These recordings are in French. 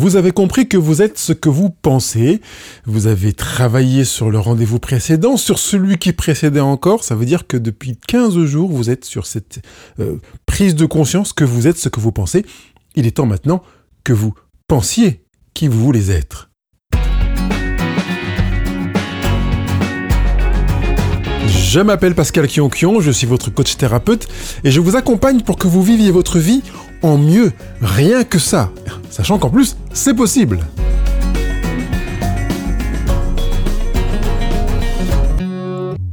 Vous avez compris que vous êtes ce que vous pensez, vous avez travaillé sur le rendez-vous précédent, sur celui qui précédait encore, ça veut dire que depuis 15 jours, vous êtes sur cette prise de conscience que vous êtes ce que vous pensez. Il est temps maintenant que vous pensiez qui vous voulez être. Je m'appelle Pascal Kionkion, je suis votre coach thérapeute et je vous accompagne pour que vous viviez votre vie en mieux, rien que ça, sachant qu'en plus, c'est possible.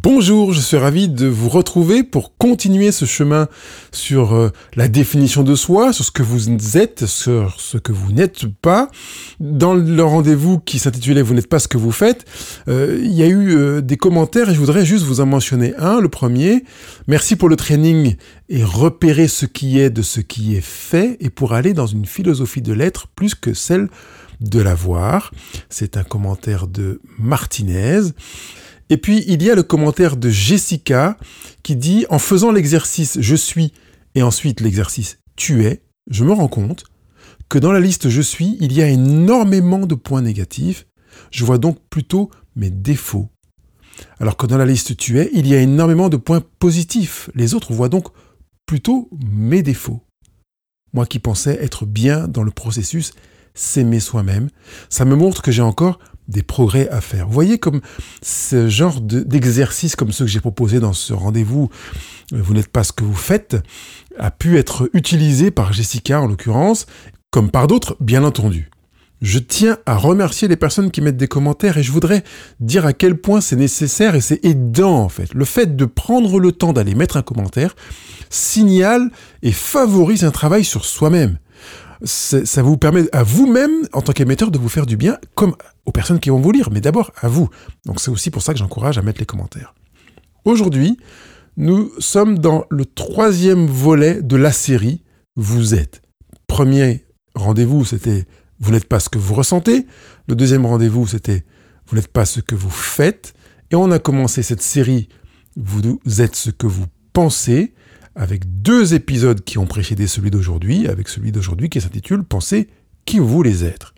Bonjour, je suis ravi de vous retrouver pour continuer ce chemin sur la définition de soi, sur ce que vous êtes, sur ce que vous n'êtes pas. Dans le rendez-vous qui s'intitulait « Vous n'êtes pas ce que vous faites », il y a eu des commentaires et je voudrais juste vous en mentionner un, le premier. Merci pour le training et repérer ce qui est de ce qui est fait et pour aller dans une philosophie de l'être plus que celle de l'avoir. C'est un commentaire de Martinez. Et puis, il y a le commentaire de Jessica qui dit « En faisant l'exercice « Je suis » et ensuite l'exercice « Tu es », je me rends compte que dans la liste « Je suis », il y a énormément de points négatifs. Je vois donc plutôt mes défauts. Alors que dans la liste « Tu es », il y a énormément de points positifs. Les autres voient donc plutôt mes défauts. Moi qui pensais être bien dans le processus « S'aimer soi-même », ça me montre que j'ai encore des progrès à faire. Vous voyez comme ce genre d'exercice comme ceux que j'ai proposés dans ce rendez-vous « Vous n'êtes pas ce que vous faites » a pu être utilisé par Jessica en l'occurrence, comme par d'autres bien entendu. Je tiens à remercier les personnes qui mettent des commentaires et je voudrais dire à quel point c'est nécessaire et c'est aidant en fait. Le fait de prendre le temps d'aller mettre un commentaire signale et favorise un travail sur soi-même. Ça vous permet à vous-même, en tant qu'émetteur, de vous faire du bien, comme aux personnes qui vont vous lire, mais d'abord à vous. Donc c'est aussi pour ça que j'encourage à mettre les commentaires. Aujourd'hui, nous sommes dans le 3e volet de la série « Vous êtes ». Premier rendez-vous, c'était « Vous n'êtes pas ce que vous ressentez ». Le deuxième rendez-vous, c'était « Vous n'êtes pas ce que vous faites ». Et on a commencé cette série « Vous êtes ce que vous pensez ». Avec 2 épisodes qui ont précédé celui d'aujourd'hui, avec celui d'aujourd'hui qui s'intitule « Pensez qui vous voulez être ».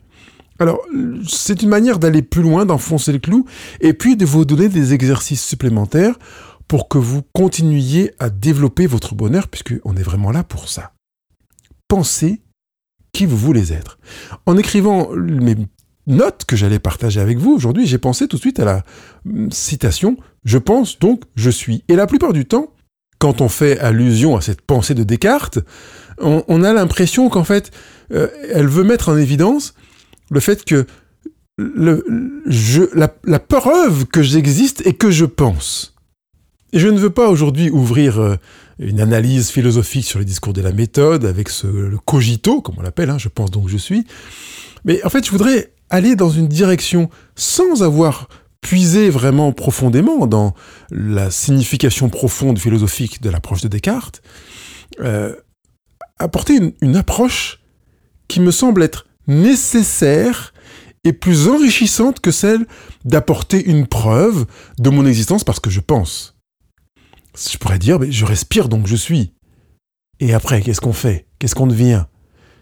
Alors, c'est une manière d'aller plus loin, d'enfoncer le clou, et puis de vous donner des exercices supplémentaires pour que vous continuiez à développer votre bonheur, puisqu'on est vraiment là pour ça. Pensez qui vous voulez être. En écrivant mes notes que j'allais partager avec vous aujourd'hui, j'ai pensé tout de suite à la citation « Je pense, donc je suis ». Et la plupart du temps, quand on fait allusion à cette pensée de Descartes, on a l'impression qu'en fait, elle veut mettre en évidence le fait que la preuve que j'existe est que je pense. Et je ne veux pas aujourd'hui ouvrir une analyse philosophique sur les discours de la méthode avec le cogito, comme on l'appelle, je pense donc je suis. Mais en fait, je voudrais aller dans une direction sans avoir puiser vraiment profondément dans la signification profonde philosophique de l'approche de Descartes, apporter une approche qui me semble être nécessaire et plus enrichissante que celle d'apporter une preuve de mon existence parce que je pense. Je pourrais dire, mais je respire donc je suis. Et après, qu'est-ce qu'on fait ? Qu'est-ce qu'on devient ?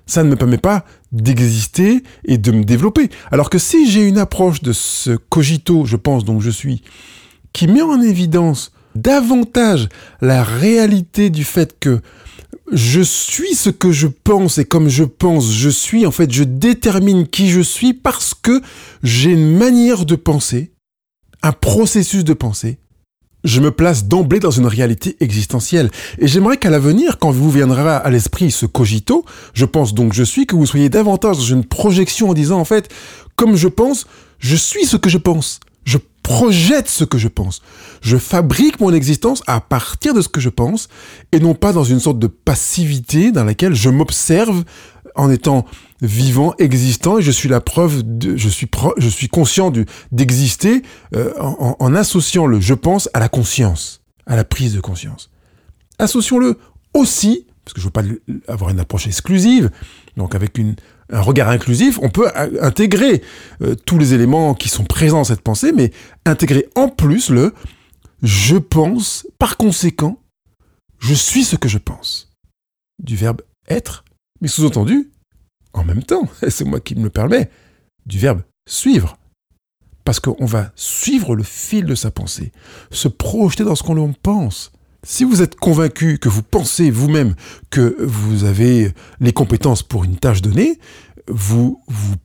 Ça ne me permet pas d'exister et de me développer. Alors que si j'ai une approche de ce cogito, je pense donc je suis, qui met en évidence davantage la réalité du fait que je suis ce que je pense et comme je pense, je suis, en fait, je détermine qui je suis parce que j'ai une manière de penser, un processus de pensée. Je me place d'emblée dans une réalité existentielle. Et j'aimerais qu'à l'avenir, quand vous viendra à l'esprit ce cogito, je pense donc je suis, que vous soyez davantage dans une projection en disant, en fait, comme je pense, je suis ce que je pense. Je projette ce que je pense. Je fabrique mon existence à partir de ce que je pense, et non pas dans une sorte de passivité dans laquelle je m'observe en étant vivant, existant, et je suis la preuve, je suis conscient d'exister en associant le « je pense » à la conscience, à la prise de conscience. Associons-le aussi, parce que je ne veux pas avoir une approche exclusive, donc avec un regard inclusif, on peut intégrer tous les éléments qui sont présents dans cette pensée, mais intégrer en plus le « je pense », par conséquent, je suis ce que je pense, du verbe « être », mais sous-entendu, en même temps, c'est moi qui me le permets, du verbe « suivre ». Parce qu'on va suivre le fil de sa pensée, se projeter dans ce qu'on pense. Si vous êtes convaincu que vous pensez vous-même que vous avez les compétences pour une tâche donnée, vous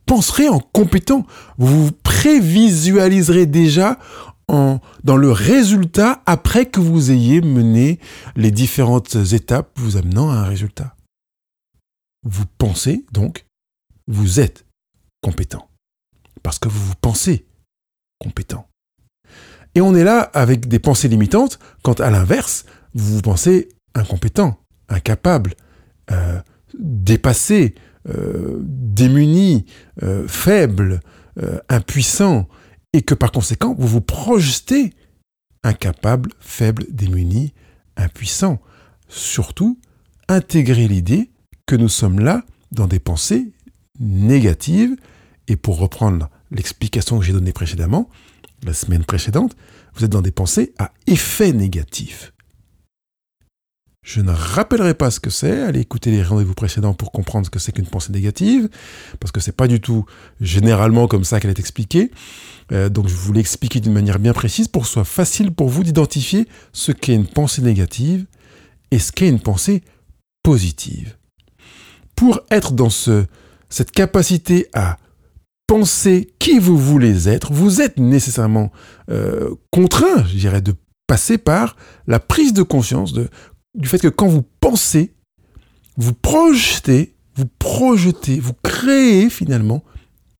penserez en compétent, vous prévisualiserez déjà dans le résultat après que vous ayez mené les différentes étapes vous amenant à un résultat. Vous pensez donc, vous êtes compétent, parce que vous vous pensez compétent. Et on est là avec des pensées limitantes quand à l'inverse, vous vous pensez incompétent, incapable, dépassé, démuni, faible, impuissant, et que par conséquent, vous vous projetez incapable, faible, démuni, impuissant. Surtout, intégrer l'idée que nous sommes là dans des pensées négatives, et pour reprendre l'explication que j'ai donnée précédemment, la semaine précédente, vous êtes dans des pensées à effet négatif. Je ne rappellerai pas ce que c'est, allez écouter les rendez-vous précédents pour comprendre ce que c'est qu'une pensée négative, parce que c'est pas du tout généralement comme ça qu'elle est expliquée, donc je vous l'ai expliqué d'une manière bien précise pour que ce soit facile pour vous d'identifier ce qu'est une pensée négative et ce qu'est une pensée positive. Pour être dans cette capacité à pensez qui vous voulez être, vous êtes nécessairement contraint, je dirais, de passer par la prise de conscience du fait que quand vous pensez, vous projetez, vous créez finalement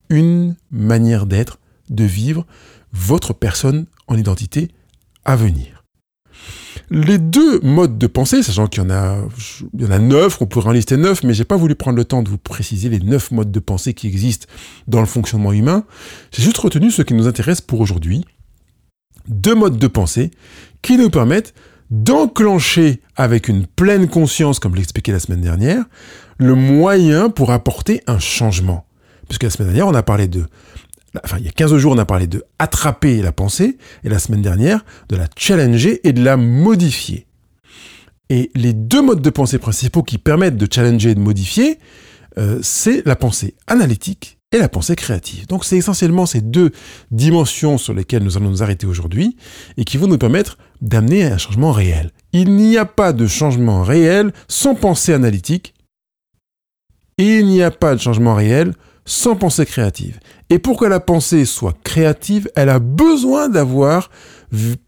une manière d'être, de vivre votre personne en identité à venir. Les deux modes de pensée, sachant qu'il y en a 9, on pourrait en lister 9, mais j'ai pas voulu prendre le temps de vous préciser les 9 modes de pensée qui existent dans le fonctionnement humain. J'ai juste retenu ceux qui nous intéressent pour aujourd'hui. 2 modes de pensée qui nous permettent d'enclencher avec une pleine conscience, comme je l'expliquais la semaine dernière, le moyen pour apporter un changement. Puisque la semaine dernière, on a parlé il y a 15 jours, on a parlé de attraper la pensée, et la semaine dernière, de la challenger et de la modifier. Et les 2 modes de pensée principaux qui permettent de challenger et de modifier, c'est la pensée analytique et la pensée créative. Donc c'est essentiellement ces 2 dimensions sur lesquelles nous allons nous arrêter aujourd'hui, et qui vont nous permettre d'amener à un changement réel. Il n'y a pas de changement réel sans pensée analytique, et il n'y a pas de changement réel sans pensée créative. Et pour que la pensée soit créative, elle a besoin d'avoir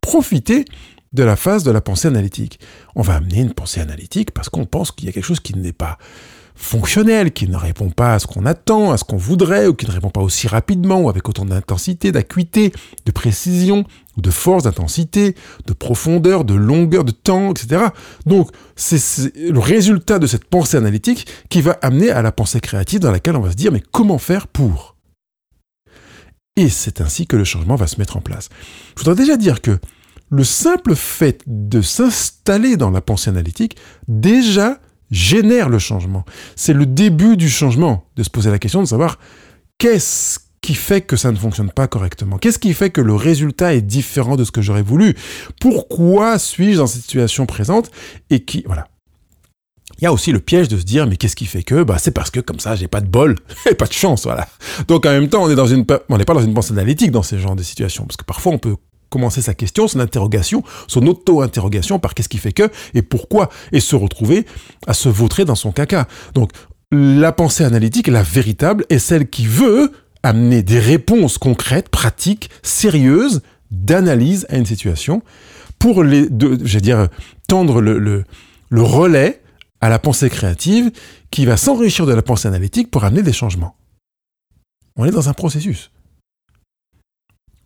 profité de la phase de la pensée analytique. On va amener une pensée analytique parce qu'on pense qu'il y a quelque chose qui n'est pas fonctionnel, qui ne répond pas à ce qu'on attend, à ce qu'on voudrait, ou qui ne répond pas aussi rapidement, ou avec autant d'intensité, d'acuité, de précision, de force, d'intensité, de profondeur, de longueur, de temps, etc. Donc, c'est le résultat de cette pensée analytique qui va amener à la pensée créative dans laquelle on va se dire, mais comment faire pour ? Et c'est ainsi que le changement va se mettre en place. Je voudrais déjà dire que le simple fait de s'installer dans la pensée analytique, déjà, génère le changement. C'est le début du changement, de se poser la question de savoir qu'est-ce qui fait que ça ne fonctionne pas correctement ? Qu'est-ce qui fait que le résultat est différent de ce que j'aurais voulu ? Pourquoi suis-je dans cette situation présente ? Et qui... Voilà. Il y a aussi le piège de se dire, mais qu'est-ce qui fait que ? C'est parce que comme ça, j'ai pas de bol, j'ai pas de chance, voilà. Donc en même temps, on n'est pas dans une pensée analytique dans ces genres de situations, parce que parfois on peut commencer sa question, son interrogation, son auto-interrogation par qu'est-ce qui fait que et pourquoi, et se retrouver à se vautrer dans son caca. Donc, la pensée analytique, la véritable, est celle qui veut amener des réponses concrètes, pratiques, sérieuses, d'analyse à une situation, pour tendre le relais à la pensée créative qui va s'enrichir de la pensée analytique pour amener des changements. On est dans un processus.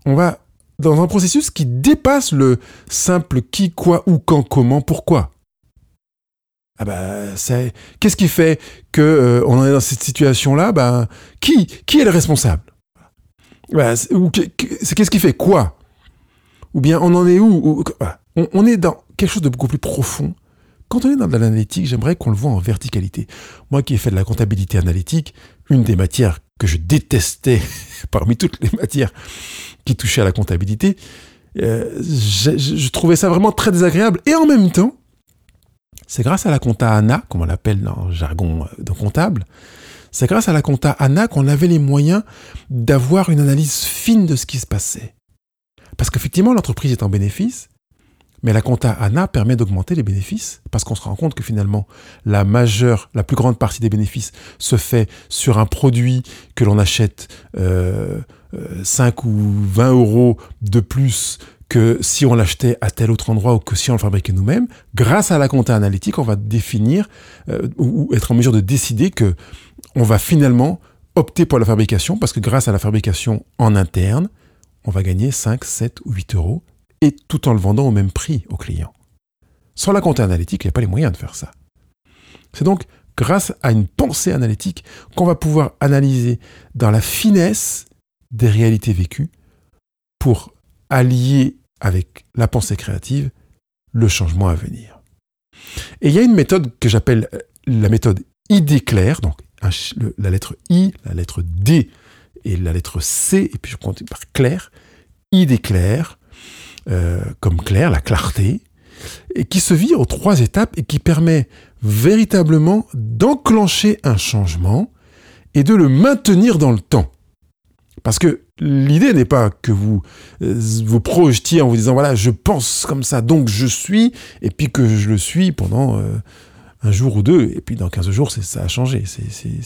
On va dans un processus qui dépasse le simple qui, quoi, où, quand, comment, pourquoi. Qu'est-ce qui fait qu'on en est dans cette situation-là ? Qui est le responsable ? Qu'est-ce qui fait quoi ? Ou bien on en est où ? On est dans quelque chose de beaucoup plus profond. Quand on est dans de l'analytique, j'aimerais qu'on le voit en verticalité. Moi qui ai fait de la comptabilité analytique, une des matières que je détestais parmi toutes les matières qui touchaient à la comptabilité, je trouvais ça vraiment très désagréable. Et en même temps, c'est grâce à la compta ANA, comme on l'appelle dans le jargon de comptable, C'est grâce à la compta Anna qu'on avait les moyens d'avoir une analyse fine de ce qui se passait. Parce qu'effectivement, l'entreprise est en bénéfice, mais la compta Anna permet d'augmenter les bénéfices parce qu'on se rend compte que finalement, la plus grande partie des bénéfices se fait sur un produit que l'on achète 5 ou 20 euros de plus que si on l'achetait à tel autre endroit ou que si on le fabriquait nous-mêmes. Grâce à la compta analytique, on va définir ou être en mesure de décider que on va finalement opter pour la fabrication parce que grâce à la fabrication en interne, on va gagner 5, 7 ou 8 euros et tout en le vendant au même prix au client. Sans la compta analytique, il n'y a pas les moyens de faire ça. C'est donc grâce à une pensée analytique qu'on va pouvoir analyser dans la finesse des réalités vécues pour allier avec la pensée créative le changement à venir. Et il y a une méthode que j'appelle la méthode idée claire, donc la lettre I, la lettre D et la lettre C, et puis je compte par clair, idée claire, comme clair, la clarté, et qui se vit en 3 étapes et qui permet véritablement d'enclencher un changement et de le maintenir dans le temps. Parce que l'idée n'est pas que vous vous projetiez en vous disant « voilà, je pense comme ça, donc je suis », et puis que je le suis pendant un jour ou 2, et puis dans 15 jours, ça a changé,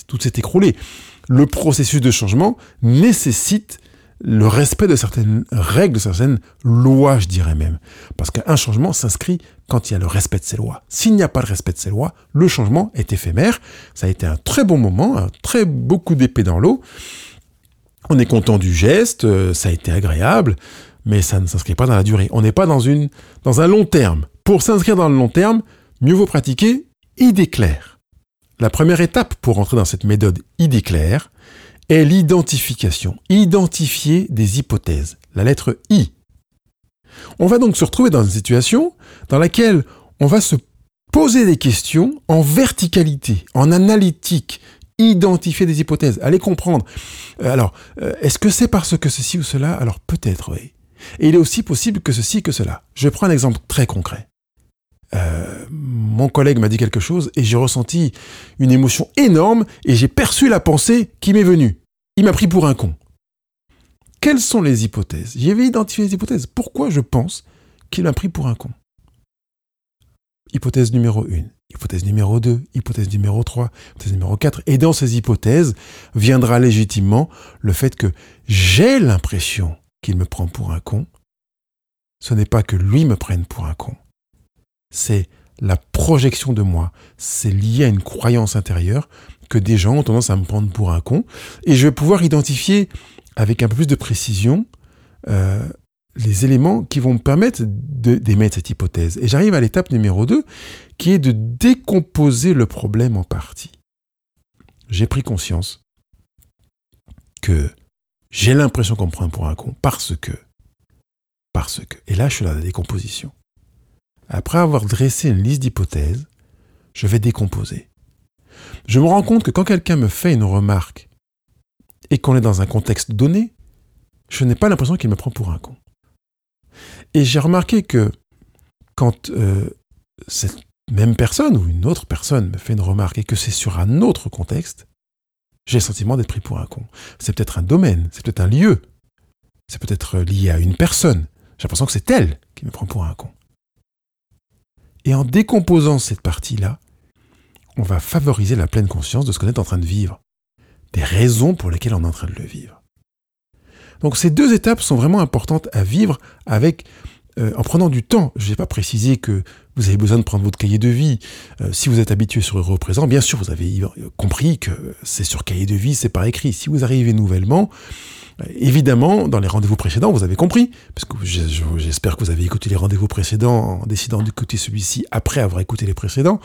tout s'est écroulé. Le processus de changement nécessite le respect de certaines règles, de certaines lois, je dirais même. Parce qu'un changement s'inscrit quand il y a le respect de ces lois. S'il n'y a pas le respect de ces lois, le changement est éphémère. Ça a été un très bon moment, beaucoup d'épées dans l'eau. On est content du geste, ça a été agréable, mais ça ne s'inscrit pas dans la durée. On n'est pas dans un long terme. Pour s'inscrire dans le long terme, mieux vaut pratiquer idée claire. La première étape pour entrer dans cette méthode idée claire est l'identification. Identifier des hypothèses. La lettre I. On va donc se retrouver dans une situation dans laquelle on va se poser des questions en verticalité, en analytique. Identifier des hypothèses, aller comprendre. Alors, est-ce que c'est parce que ceci ou cela ? Alors peut-être, oui. Et il est aussi possible que ceci et que cela. Je prends un exemple très concret. Mon collègue m'a dit quelque chose et j'ai ressenti une émotion énorme et j'ai perçu la pensée qui m'est venue. Il m'a pris pour un con. Quelles sont les hypothèses ? J'ai identifié les hypothèses. Pourquoi je pense qu'il m'a pris pour un con ? Hypothèse numéro 1. Hypothèse numéro 2, hypothèse numéro 3, hypothèse numéro 4. Et dans ces hypothèses viendra légitimement le fait que j'ai l'impression qu'il me prend pour un con. Ce n'est pas que lui me prenne pour un con. C'est la projection de moi. C'est lié à une croyance intérieure que des gens ont tendance à me prendre pour un con. Et je vais pouvoir identifier avec un peu plus de précision les éléments qui vont me permettre d'émettre cette hypothèse. Et j'arrive à l'étape numéro 2, qui est de décomposer le problème en parties. J'ai pris conscience que j'ai l'impression qu'on me prend pour un con, parce que... Et là, je suis dans la décomposition. Après avoir dressé une liste d'hypothèses, je vais décomposer. Je me rends compte que quand quelqu'un me fait une remarque et qu'on est dans un contexte donné, je n'ai pas l'impression qu'il me prend pour un con. Et j'ai remarqué que quand cette même personne ou une autre personne me fait une remarque et que c'est sur un autre contexte, j'ai le sentiment d'être pris pour un con. C'est peut-être un domaine, c'est peut-être un lieu, c'est peut-être lié à une personne. J'ai l'impression que c'est elle qui me prend pour un con. Et en décomposant cette partie-là, on va favoriser la pleine conscience de ce qu'on est en train de vivre, des raisons pour lesquelles on est en train de le vivre. Donc ces 2 étapes sont vraiment importantes à vivre avec, en prenant du temps. Je n'ai pas précisé que vous avez besoin de prendre votre cahier de vie. Si vous êtes habitué sur Heureux au Présent, bien sûr, vous avez compris que c'est sur cahier de vie, c'est par écrit. Si vous arrivez nouvellement, évidemment, dans les rendez-vous précédents, vous avez compris, parce que j'espère que vous avez écouté les rendez-vous précédents en décidant d'écouter celui-ci après avoir écouté les précédents,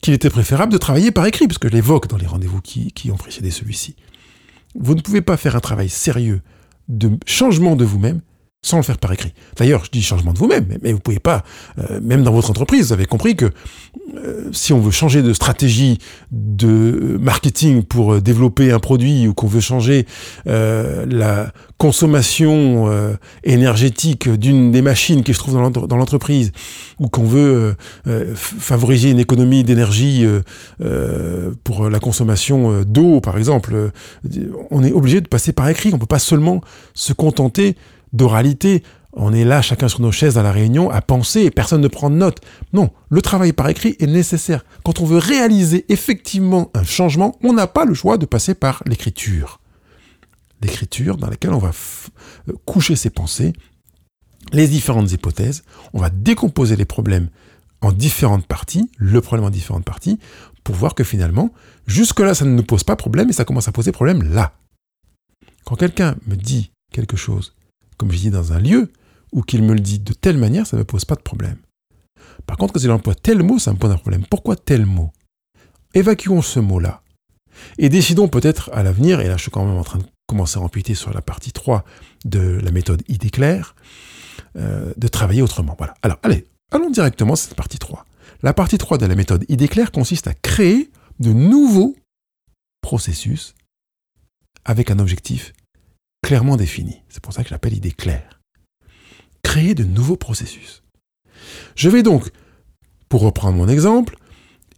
qu'il était préférable de travailler par écrit, parce que je l'évoque dans les rendez-vous qui ont précédé celui-ci. Vous ne pouvez pas faire un travail sérieux de changement de vous-même sans le faire par écrit. D'ailleurs, je dis changement de vous-même, mais vous ne pouvez pas, même dans votre entreprise, vous avez compris que si on veut changer de stratégie de marketing pour développer un produit ou qu'on veut changer la consommation énergétique d'une des machines qui se trouve dans l'entreprise ou qu'on veut favoriser une économie d'énergie pour la consommation d'eau, par exemple, on est obligé de passer par écrit. On ne peut pas seulement se contenter d'oralité. On est là, chacun sur nos chaises à la réunion, à penser et personne ne prend de notes. Non, le travail par écrit est nécessaire. Quand on veut réaliser effectivement un changement, on n'a pas le choix de passer par l'écriture. L'écriture dans laquelle on va coucher ses pensées, les différentes hypothèses, on va décomposer les problèmes en différentes parties, le problème en différentes parties, pour voir que finalement, jusque-là, ça ne nous pose pas problème et ça commence à poser problème là. Quand quelqu'un me dit quelque chose, comme je dis dans un lieu, ou qu'il me le dit de telle manière, ça ne me pose pas de problème. Par contre, quand il emploie tel mot, ça me pose un problème. Pourquoi tel mot ? Évacuons ce mot-là. Et décidons peut-être à l'avenir, et là je suis quand même en train de commencer à empiéter sur la partie 3 de la méthode idée claire, de travailler autrement. Voilà. Alors, allons directement à cette partie 3. La partie 3 de la méthode idée claire consiste à créer de nouveaux processus avec un objectif clairement défini. C'est pour ça que j'appelle idée claire. Créer de nouveaux processus. Je vais donc, pour reprendre mon exemple,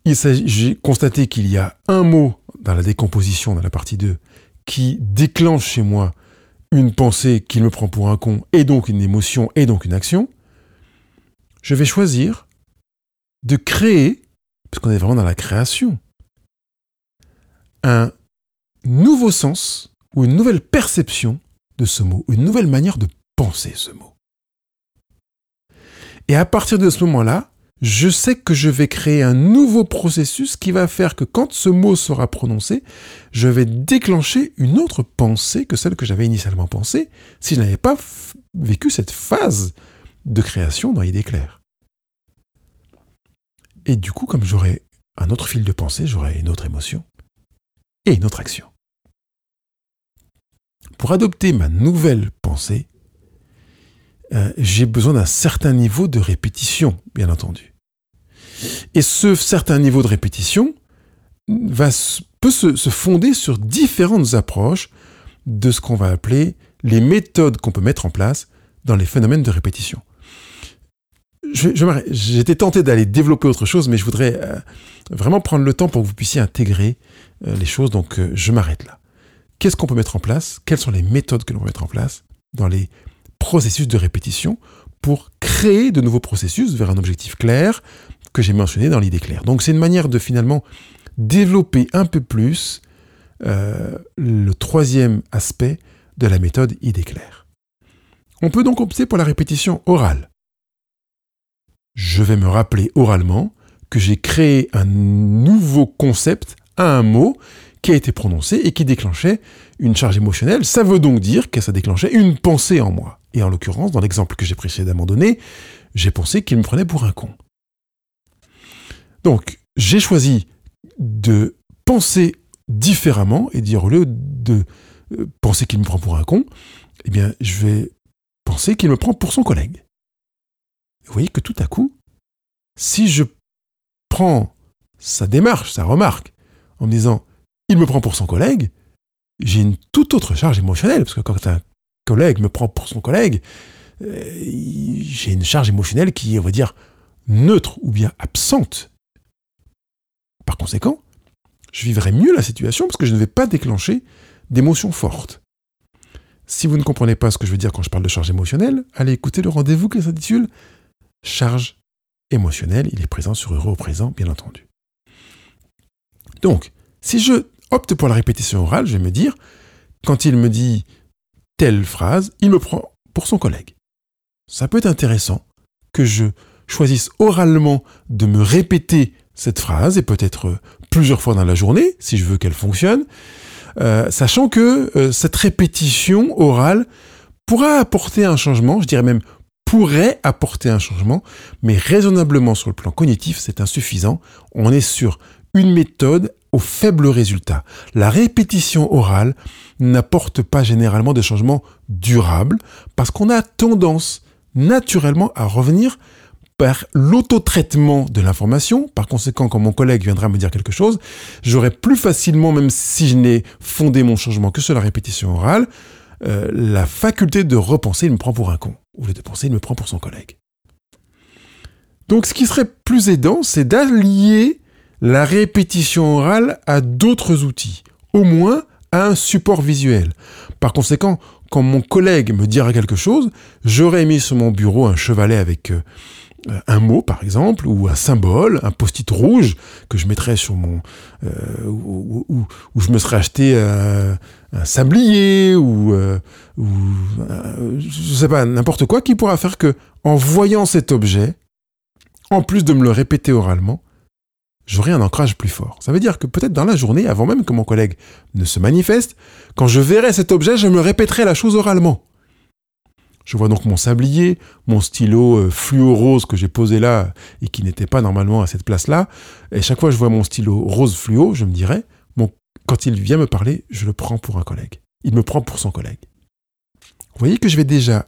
j'ai constaté qu'il y a un mot dans la décomposition, dans la partie 2, qui déclenche chez moi une pensée qui me prend pour un con, et donc une émotion, et donc une action. Je vais choisir de créer, parce qu'on est vraiment dans la création, un nouveau sens ou une nouvelle perception de ce mot, une nouvelle manière de penser ce mot. Et à partir de ce moment-là, je sais que je vais créer un nouveau processus qui va faire que quand ce mot sera prononcé, je vais déclencher une autre pensée que celle que j'avais initialement pensée si je n'avais pas vécu cette phase de création dans l'idée claire. Et du coup, comme j'aurai un autre fil de pensée, j'aurai une autre émotion et une autre action. Pour adopter ma nouvelle pensée, j'ai besoin d'un certain niveau de répétition, bien entendu. Et ce certain niveau de répétition peut se fonder sur différentes approches de ce qu'on va appeler les méthodes qu'on peut mettre en place dans les phénomènes de répétition. J'étais tenté d'aller développer autre chose, mais je voudrais vraiment prendre le temps pour que vous puissiez intégrer les choses, donc je m'arrête là. Qu'est-ce qu'on peut mettre en place ? Quelles sont les méthodes que l'on peut mettre en place dans les processus de répétition pour créer de nouveaux processus vers un objectif clair que j'ai mentionné dans l'idée claire. Donc c'est une manière de finalement développer un peu plus le troisième aspect de la méthode idée claire. On peut donc opter pour la répétition orale. Je vais me rappeler oralement que j'ai créé un nouveau concept à un mot qui a été prononcé et qui déclenchait une charge émotionnelle. Ça veut donc dire que ça déclenchait une pensée en moi. Et en l'occurrence, dans l'exemple que j'ai précédemment donné, j'ai pensé qu'il me prenait pour un con. Donc, j'ai choisi de penser différemment et dire au lieu de penser qu'il me prend pour un con, eh bien, je vais penser qu'il me prend pour son collègue. Vous voyez que tout à coup, si je prends sa démarche, sa remarque, en me disant « il me prend pour son collègue », j'ai une toute autre charge émotionnelle, parce que quand un collègue me prend pour son collègue, j'ai une charge émotionnelle qui est, on va dire, neutre ou bien absente. Par conséquent, je vivrai mieux la situation parce que je ne vais pas déclencher d'émotions fortes. Si vous ne comprenez pas ce que je veux dire quand je parle de charge émotionnelle, allez écouter le rendez-vous qui s'intitule « Charge émotionnelle ». Il est présent sur Heureux au présent, bien entendu. Donc, si je opte pour la répétition orale, je vais me dire, quand il me dit telle phrase, il me prend pour son collègue. Ça peut être intéressant que je choisisse oralement de me répéter cette phrase, et peut-être plusieurs fois dans la journée, si je veux qu'elle fonctionne, sachant que cette répétition orale pourra apporter un changement, je dirais même pourrait apporter un changement, mais raisonnablement sur le plan cognitif, c'est insuffisant. On est sur une méthode aux faibles résultats. La répétition orale n'apporte pas généralement de changements durables parce qu'on a tendance naturellement à revenir par l'auto-traitement de l'information. Par conséquent, quand mon collègue viendra me dire quelque chose, j'aurai plus facilement, même si je n'ai fondé mon changement que sur la répétition orale, la faculté de repenser « il me prend pour un con » au lieu de penser « il me prend pour son collègue ». Donc ce qui serait plus aidant, c'est d'allier la répétition orale à d'autres outils, au moins à un support visuel. Par conséquent, quand mon collègue me dira quelque chose, j'aurais mis sur mon bureau un chevalet avec un mot, par exemple, ou un symbole, un post-it rouge que je mettrais sur mon... Ou je me serais acheté un sablier, ou je sais pas, n'importe quoi, qui pourra faire que, en voyant cet objet, en plus de me le répéter oralement, j'aurai un ancrage plus fort. Ça veut dire que peut-être dans la journée, avant même que mon collègue ne se manifeste, quand je verrai cet objet, je me répéterai la chose oralement. Je vois donc mon sablier, mon stylo fluo rose que j'ai posé là et qui n'était pas normalement à cette place-là. Et chaque fois que je vois mon stylo rose fluo, je me dirai, quand il vient me parler, je le prends pour un collègue. Il me prend pour son collègue. Vous voyez que je vais déjà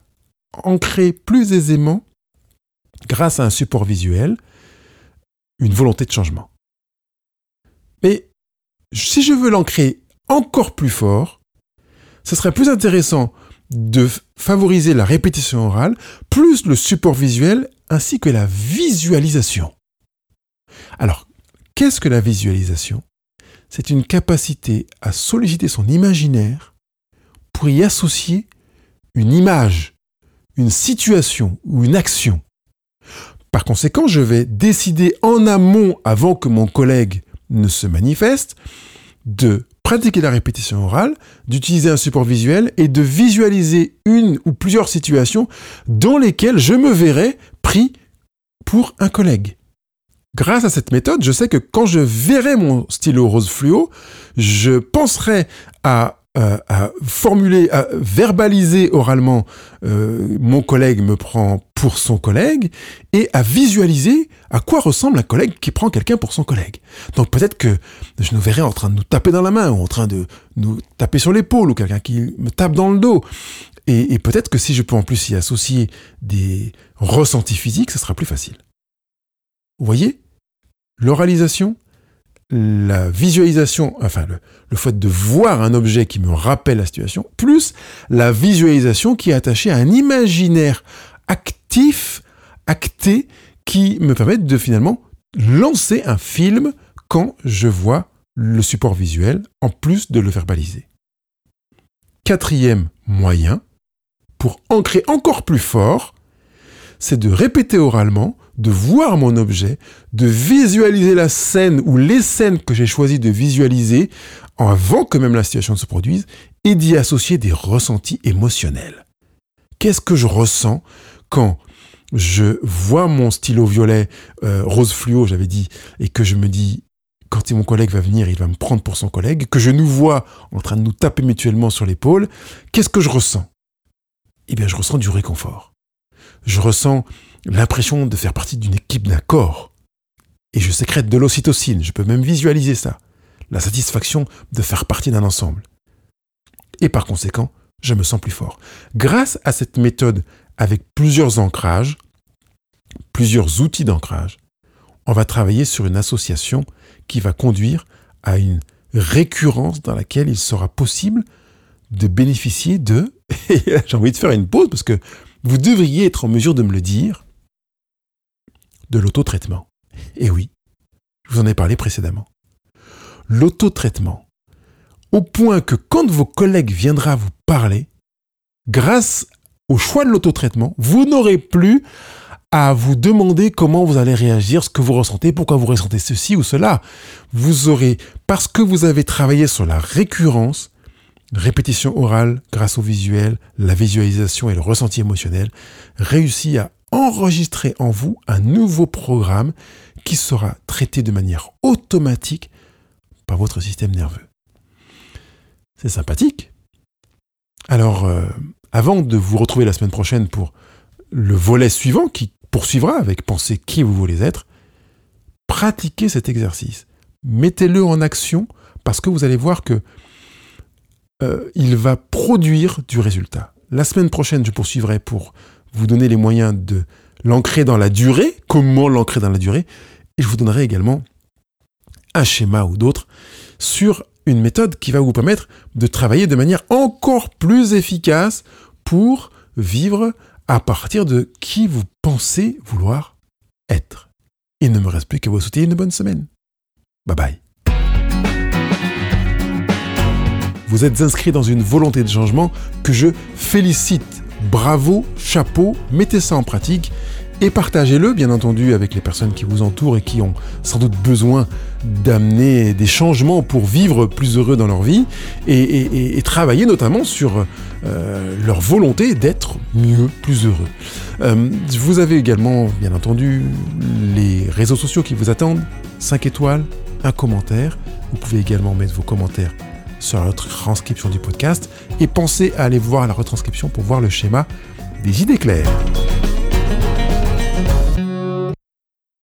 ancrer plus aisément, grâce à un support visuel, une volonté de changement. Mais si je veux l'ancrer encore plus fort, ce serait plus intéressant de favoriser la répétition orale, plus le support visuel, ainsi que la visualisation. Alors, qu'est-ce que la visualisation ? C'est une capacité à solliciter son imaginaire pour y associer une image, une situation ou une action. Par conséquent, je vais décider en amont, avant que mon collègue ne se manifeste, de pratiquer la répétition orale, d'utiliser un support visuel et de visualiser une ou plusieurs situations dans lesquelles je me verrai pris pour un collègue. Grâce à cette méthode, je sais que quand je verrai mon stylo rose fluo, je penserai à formuler, à verbaliser oralement mon collègue me prend pour son collègue et à visualiser à quoi ressemble un collègue qui prend quelqu'un pour son collègue. Donc peut-être que je nous verrai en train de nous taper dans la main ou en train de nous taper sur l'épaule ou quelqu'un qui me tape dans le dos. Et peut-être que si je peux en plus y associer des ressentis physiques, ce sera plus facile. Vous voyez ? L'oralisation, la visualisation, enfin le fait de voir un objet qui me rappelle la situation, plus la visualisation qui est attachée à un imaginaire actif, acté, qui me permet de finalement lancer un film quand je vois le support visuel, en plus de le verbaliser. Quatrième moyen, pour ancrer encore plus fort, c'est de répéter oralement, de voir mon objet, de visualiser la scène ou les scènes que j'ai choisi de visualiser avant que même la situation ne se produise et d'y associer des ressentis émotionnels. Qu'est-ce que je ressens quand je vois mon stylo violet, rose fluo, j'avais dit, et que je me dis, quand mon collègue va venir, il va me prendre pour son collègue, que je nous vois en train de nous taper mutuellement sur l'épaule, qu'est-ce que je ressens ? Eh bien, je ressens du réconfort. Je ressens l'impression de faire partie d'une équipe, d'un corps. Et je sécrète de l'ocytocine, je peux même visualiser ça. La satisfaction de faire partie d'un ensemble. Et par conséquent, je me sens plus fort. Grâce à cette méthode avec plusieurs ancrages, plusieurs outils d'ancrage, on va travailler sur une association qui va conduire à une récurrence dans laquelle il sera possible de bénéficier de... J'ai envie de faire une pause parce que vous devriez être en mesure de me le dire, de l'auto-traitement. Et oui, je vous en ai parlé précédemment. L'auto-traitement, au point que quand vos collègues viendront vous parler, grâce au choix de l'auto-traitement, vous n'aurez plus à vous demander comment vous allez réagir, ce que vous ressentez, pourquoi vous ressentez ceci ou cela. Vous aurez, parce que vous avez travaillé sur la récurrence, répétition orale grâce au visuel, la visualisation et le ressenti émotionnel, réussit à enregistrer en vous un nouveau programme qui sera traité de manière automatique par votre système nerveux. C'est sympathique. Alors, avant de vous retrouver la semaine prochaine pour le volet suivant qui poursuivra avec « Pensez qui vous voulez être », pratiquez cet exercice. mettez-le en action parce que vous allez voir que il va produire du résultat. La semaine prochaine, je poursuivrai pour vous donner les moyens de l'ancrer dans la durée, comment l'ancrer dans la durée, et je vous donnerai également un schéma ou d'autres sur une méthode qui va vous permettre de travailler de manière encore plus efficace pour vivre à partir de qui vous pensez vouloir être. Il ne me reste plus qu'à vous souhaiter une bonne semaine. Bye bye. Vous êtes inscrit dans une volonté de changement que je félicite. Bravo, chapeau, mettez ça en pratique et partagez-le, bien entendu, avec les personnes qui vous entourent et qui ont sans doute besoin d'amener des changements pour vivre plus heureux dans leur vie et travailler notamment sur leur volonté d'être mieux, plus heureux. Vous avez également, bien entendu, les réseaux sociaux qui vous attendent, 5 étoiles, un commentaire. Vous pouvez également mettre vos commentaires sur la retranscription du podcast et pensez à aller voir la retranscription pour voir le schéma des idées claires.